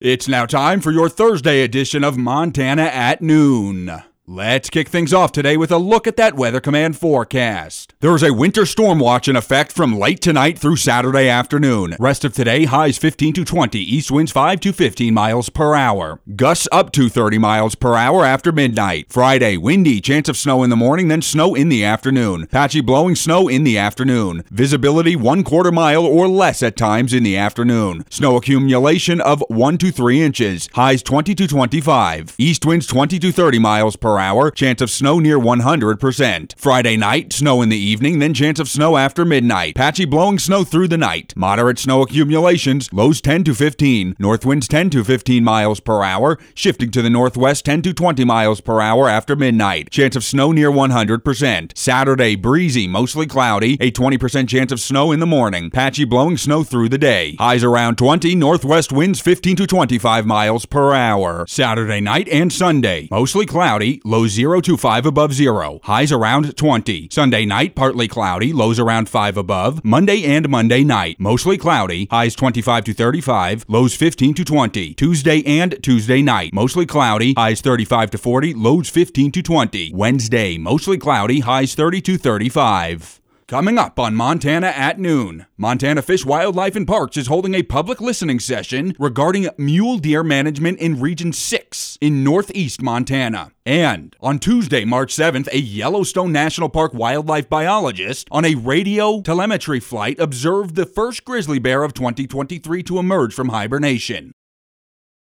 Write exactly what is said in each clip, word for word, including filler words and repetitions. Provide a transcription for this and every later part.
It's now time for your Thursday edition of Montana at Noon. Let's kick things off today with a look at that Weather Command forecast. There is a winter storm watch in effect from late tonight through Saturday afternoon. Rest of today, highs fifteen to twenty, east winds five to fifteen miles per hour. Gusts up to thirty miles per hour after midnight. Friday, windy, chance of snow in the morning, then snow in the afternoon. Patchy blowing snow in the afternoon. Visibility one quarter mile or less at times in the afternoon. Snow accumulation of one to three inches. Highs twenty to twenty-five. East winds twenty to thirty miles per hour. hour, chance of snow near one hundred percent. Friday night, snow in the evening, then chance of snow after midnight. Patchy blowing snow through the night. Moderate snow accumulations, lows ten to fifteen, north winds ten to fifteen miles per hour, shifting to the northwest ten to twenty miles per hour after midnight. Chance of snow near one hundred percent. Saturday, breezy, mostly cloudy, a twenty percent chance of snow in the morning. Patchy blowing snow through the day. Highs around twenty, northwest winds fifteen to twenty-five miles per hour. Saturday night and Sunday, mostly cloudy, lows zero to five above zero, highs around twenty. Sunday night, partly cloudy, lows around five above. Monday and Monday night, mostly cloudy, highs twenty-five to thirty-five, lows fifteen to twenty. Tuesday and Tuesday night, mostly cloudy, highs thirty-five to forty, lows fifteen to twenty. Wednesday, mostly cloudy, highs thirty to thirty-five. Coming up on Montana at Noon, Montana Fish, Wildlife, and Parks is holding a public listening session regarding mule deer management in Region six in northeast Montana. And on Tuesday, March seventh, a Yellowstone National Park wildlife biologist on a radio telemetry flight observed the first grizzly bear of twenty twenty-three to emerge from hibernation.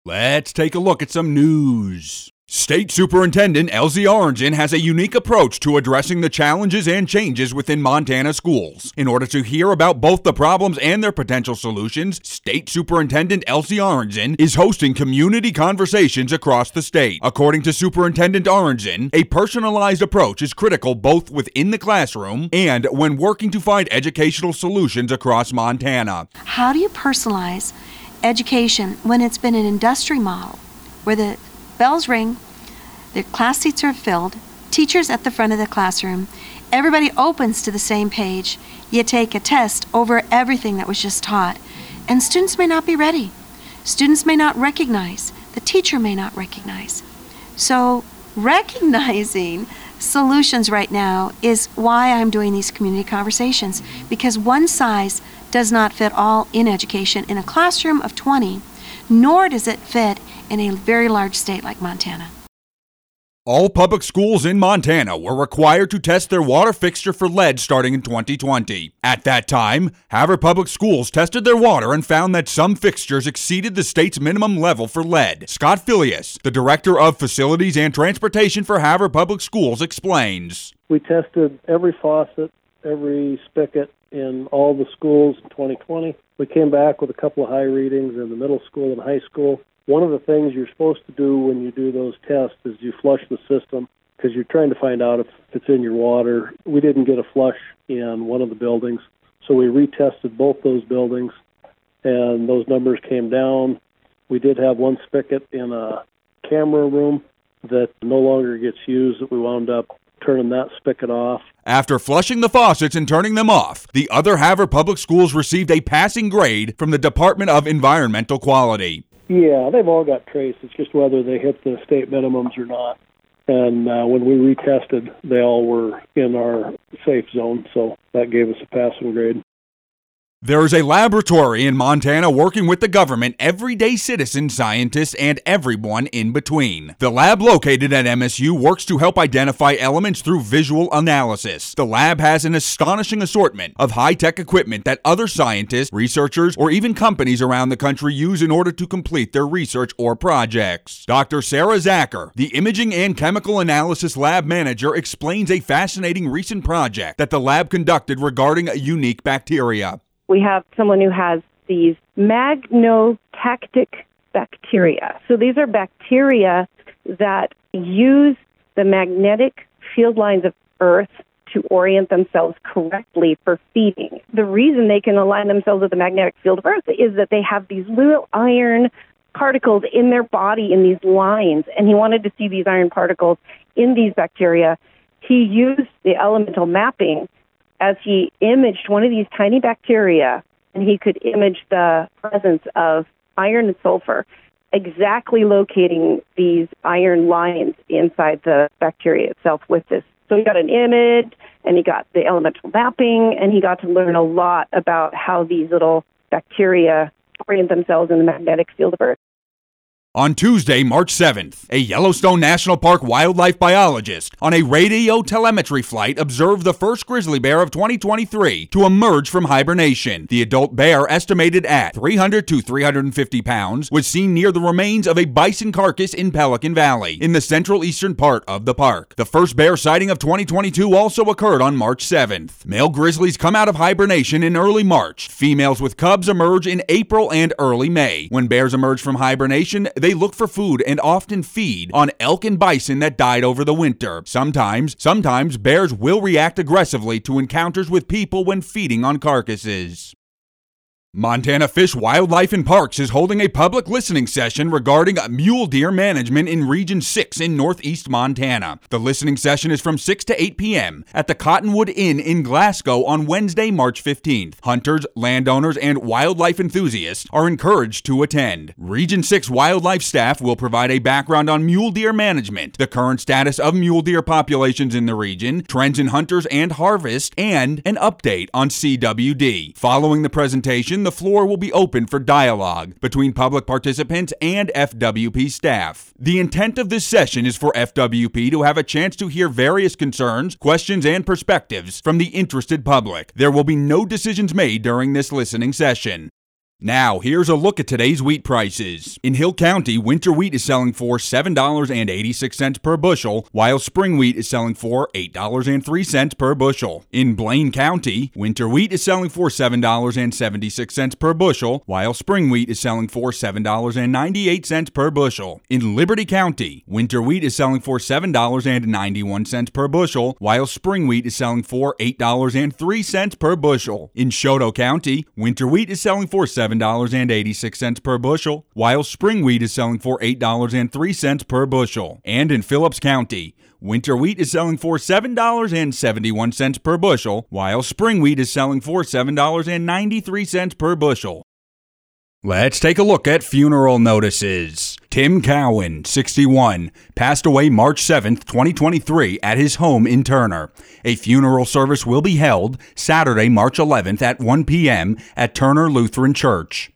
Let's take a look at some news. State Superintendent Elsie Arntzen has a unique approach to addressing the challenges and changes within Montana schools. In order to hear about both the problems and their potential solutions, State Superintendent Elsie Arntzen is hosting community conversations across the state. According to Superintendent Arntzen, a personalized approach is critical both within the classroom and when working to find educational solutions across Montana. How do you personalize education when it's been an industry model where the bells ring, the class seats are filled, teachers at the front of the classroom, everybody opens to the same page, you take a test over everything that was just taught, and students may not be ready. Students may not recognize, the teacher may not recognize. So recognizing solutions right now is why I'm doing these community conversations, because one size does not fit all in education in a classroom of twenty, nor does it fit in a very large state like Montana. All public schools in Montana were required to test their water fixture for lead starting in twenty twenty. At that time, Havre Public Schools tested their water and found that some fixtures exceeded the state's minimum level for lead. Scott Filius, the Director of Facilities and Transportation for Havre Public Schools, explains. We tested every faucet, every spigot in all the schools in twenty twenty. We came back with a couple of high readings in the middle school and high school. One of the things you're supposed to do when you do those tests is you flush the system because you're trying to find out if it's in your water. We didn't get a flush in one of the buildings, so we retested both those buildings, and those numbers came down. We did have one spigot in a camera room that no longer gets used that we wound up turning that spigot off. After flushing the faucets and turning them off, the other Havre Public Schools received a passing grade from the Department of Environmental Quality. Yeah, they've all got trace. It's just whether they hit the state minimums or not. And uh, when we retested, they all were in our safe zone, so that gave us a passing grade. There is a laboratory in Montana working with the government, everyday citizen scientists, and everyone in between. The lab located at M S U works to help identify elements through visual analysis. The lab has an astonishing assortment of high-tech equipment that other scientists, researchers, or even companies around the country use in order to complete their research or projects. Doctor Sarah Zacher, the Imaging and Chemical Analysis Lab Manager, explains a fascinating recent project that the lab conducted regarding unique bacteria. We have someone who has these magnotactic bacteria. So these are bacteria that use the magnetic field lines of Earth to orient themselves correctly for feeding. The reason they can align themselves with the magnetic field of Earth is that they have these little iron particles in their body in these lines, and he wanted to see these iron particles in these bacteria. He used the elemental mapping as he imaged one of these tiny bacteria, and he could image the presence of iron and sulfur. exactly locating these iron lions inside the bacteria itself with this. So he got an image, and he got the elemental mapping, and he got to learn a lot about how these little bacteria orient themselves in the magnetic field of Earth. On Tuesday, March seventh, a Yellowstone National Park wildlife biologist on a radio telemetry flight observed the first grizzly bear of twenty twenty-three to emerge from hibernation. The adult bear, estimated at three hundred to three hundred fifty pounds, was seen near the remains of a bison carcass in Pelican Valley, in the central eastern part of the park. The first bear sighting of twenty twenty-two also occurred on March seventh. Male grizzlies come out of hibernation in early March. Females with cubs emerge in April and early May. When bears emerge from hibernation, they look for food and often feed on elk and bison that died over the winter. Sometimes, sometimes bears will react aggressively to encounters with people when feeding on carcasses. Montana Fish, Wildlife, and Parks is holding a public listening session regarding mule deer management in Region six in northeast Montana. The listening session is from six to eight p.m. at the Cottonwood Inn in Glasgow on Wednesday, March fifteenth. Hunters, landowners, and wildlife enthusiasts are encouraged to attend. Region six wildlife staff will provide a background on mule deer management, the current status of mule deer populations in the region, trends in hunters and harvest, and an update on C W D. Following the presentation, the floor will be open for dialogue between public participants and F W P staff. The intent of this session is for F W P to have a chance to hear various concerns, questions, and perspectives from the interested public. There will be no decisions made during this listening session. Now, here's a look at today's wheat prices. In Hill County, winter wheat is selling for seven dollars and eighty-six cents per bushel, while spring wheat is selling for eight dollars and three cents per bushel. In Blaine County, winter wheat is selling for seven dollars and seventy-six cents per bushel, while spring wheat is selling for seven dollars and ninety-eight cents per bushel. In Liberty County, winter wheat is selling for seven dollars and ninety-one cents per bushel, while spring wheat is selling for eight dollars and three cents per bushel. In Shoto County, winter wheat is selling for seven dollars seven dollars and eighty-six cents per bushel, while spring wheat is selling for eight dollars and three cents per bushel. And in Phillips County, winter wheat is selling for seven dollars and seventy-one cents per bushel, while spring wheat is selling for seven dollars and ninety-three cents per bushel. Let's take a look at funeral notices. Tim Cowan, sixty-one, passed away March seventh, twenty twenty-three at his home in Turner. A funeral service will be held Saturday, March eleventh at one p.m. at Turner Lutheran Church.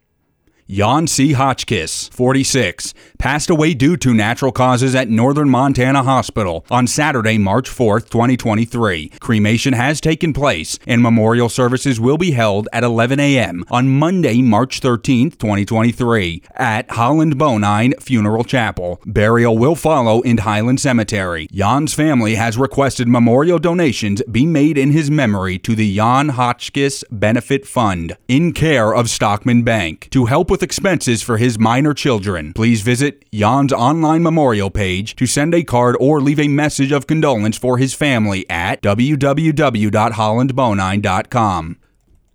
Jan C. Hotchkiss, forty-six, passed away due to natural causes at Northern Montana Hospital on Saturday, March fourth, twenty twenty-three. Cremation has taken place, and memorial services will be held at eleven a.m. on Monday, March thirteenth, twenty twenty-three, at Holland Bonine Funeral Chapel. Burial will follow in Highland Cemetery. Jan's family has requested memorial donations be made in his memory to the Jan Hotchkiss Benefit Fund, in care of Stockman Bank, to help with expenses for his minor children. Please visit Jan's online memorial page to send a card or leave a message of condolence for his family at w w w dot holland bonine dot com.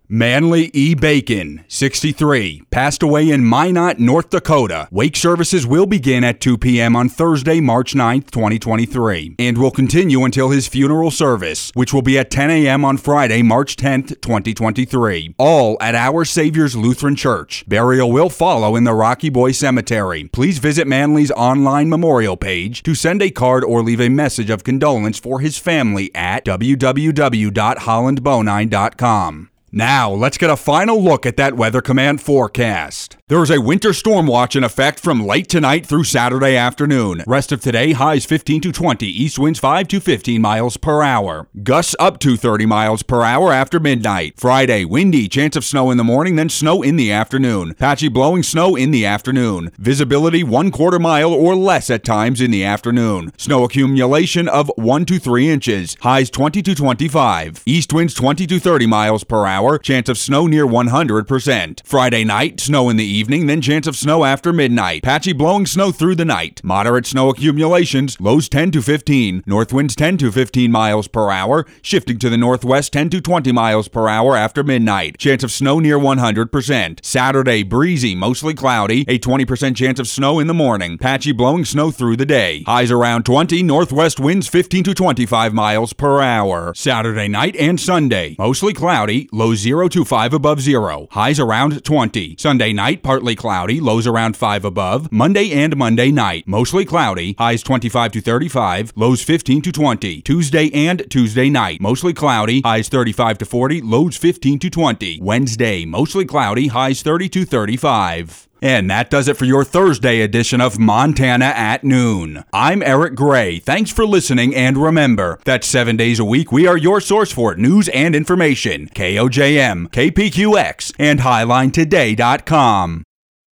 Manley E. Bacon, sixty-three, passed away in Minot, North Dakota. Wake services will begin at two p.m. on Thursday, March ninth, twenty twenty-three, and will continue until his funeral service, which will be at ten a.m. on Friday, March tenth, twenty twenty-three, all at Our Savior's Lutheran Church. Burial will follow in the Rocky Boy Cemetery. Please visit Manley's online memorial page to send a card or leave a message of condolence for his family at w w w dot holland bonine dot com. Now, let's get a final look at that Weather Command forecast. There is a winter storm watch in effect from late tonight through Saturday afternoon. Rest of today, highs fifteen to twenty, east winds five to fifteen miles per hour. Gusts up to thirty miles per hour after midnight. Friday, windy, chance of snow in the morning, then snow in the afternoon. Patchy blowing snow in the afternoon. Visibility one quarter mile or less at times in the afternoon. Snow accumulation of one to three inches. Highs twenty to twenty-five. East winds twenty to thirty miles per hour. Chance of snow near one hundred percent. Friday night, snow in the evening, then chance of snow after midnight. Patchy blowing snow through the night. Moderate snow accumulations, lows ten to fifteen. North winds ten to fifteen miles per hour. Shifting to the northwest, ten to twenty miles per hour after midnight. Chance of snow near one hundred percent. Saturday, breezy, mostly cloudy. A twenty percent chance of snow in the morning. Patchy blowing snow through the day. Highs around twenty. Northwest winds fifteen to twenty-five miles per hour. Saturday night and Sunday, mostly cloudy. Lows zero to five above zero. Highs around twenty. Sunday night, partly cloudy, lows around five above. Monday and Monday night, mostly cloudy, highs twenty-five to thirty-five, lows fifteen to twenty. Tuesday and Tuesday night, mostly cloudy, highs thirty-five to forty, lows fifteen to twenty. Wednesday, mostly cloudy, highs thirty to thirty-five. And that does it for your Thursday edition of Montana at Noon. I'm Eric Gray. Thanks for listening, and remember that seven days a week we are your source for news and information. K O J M, K P Q X, and Highline Today dot com.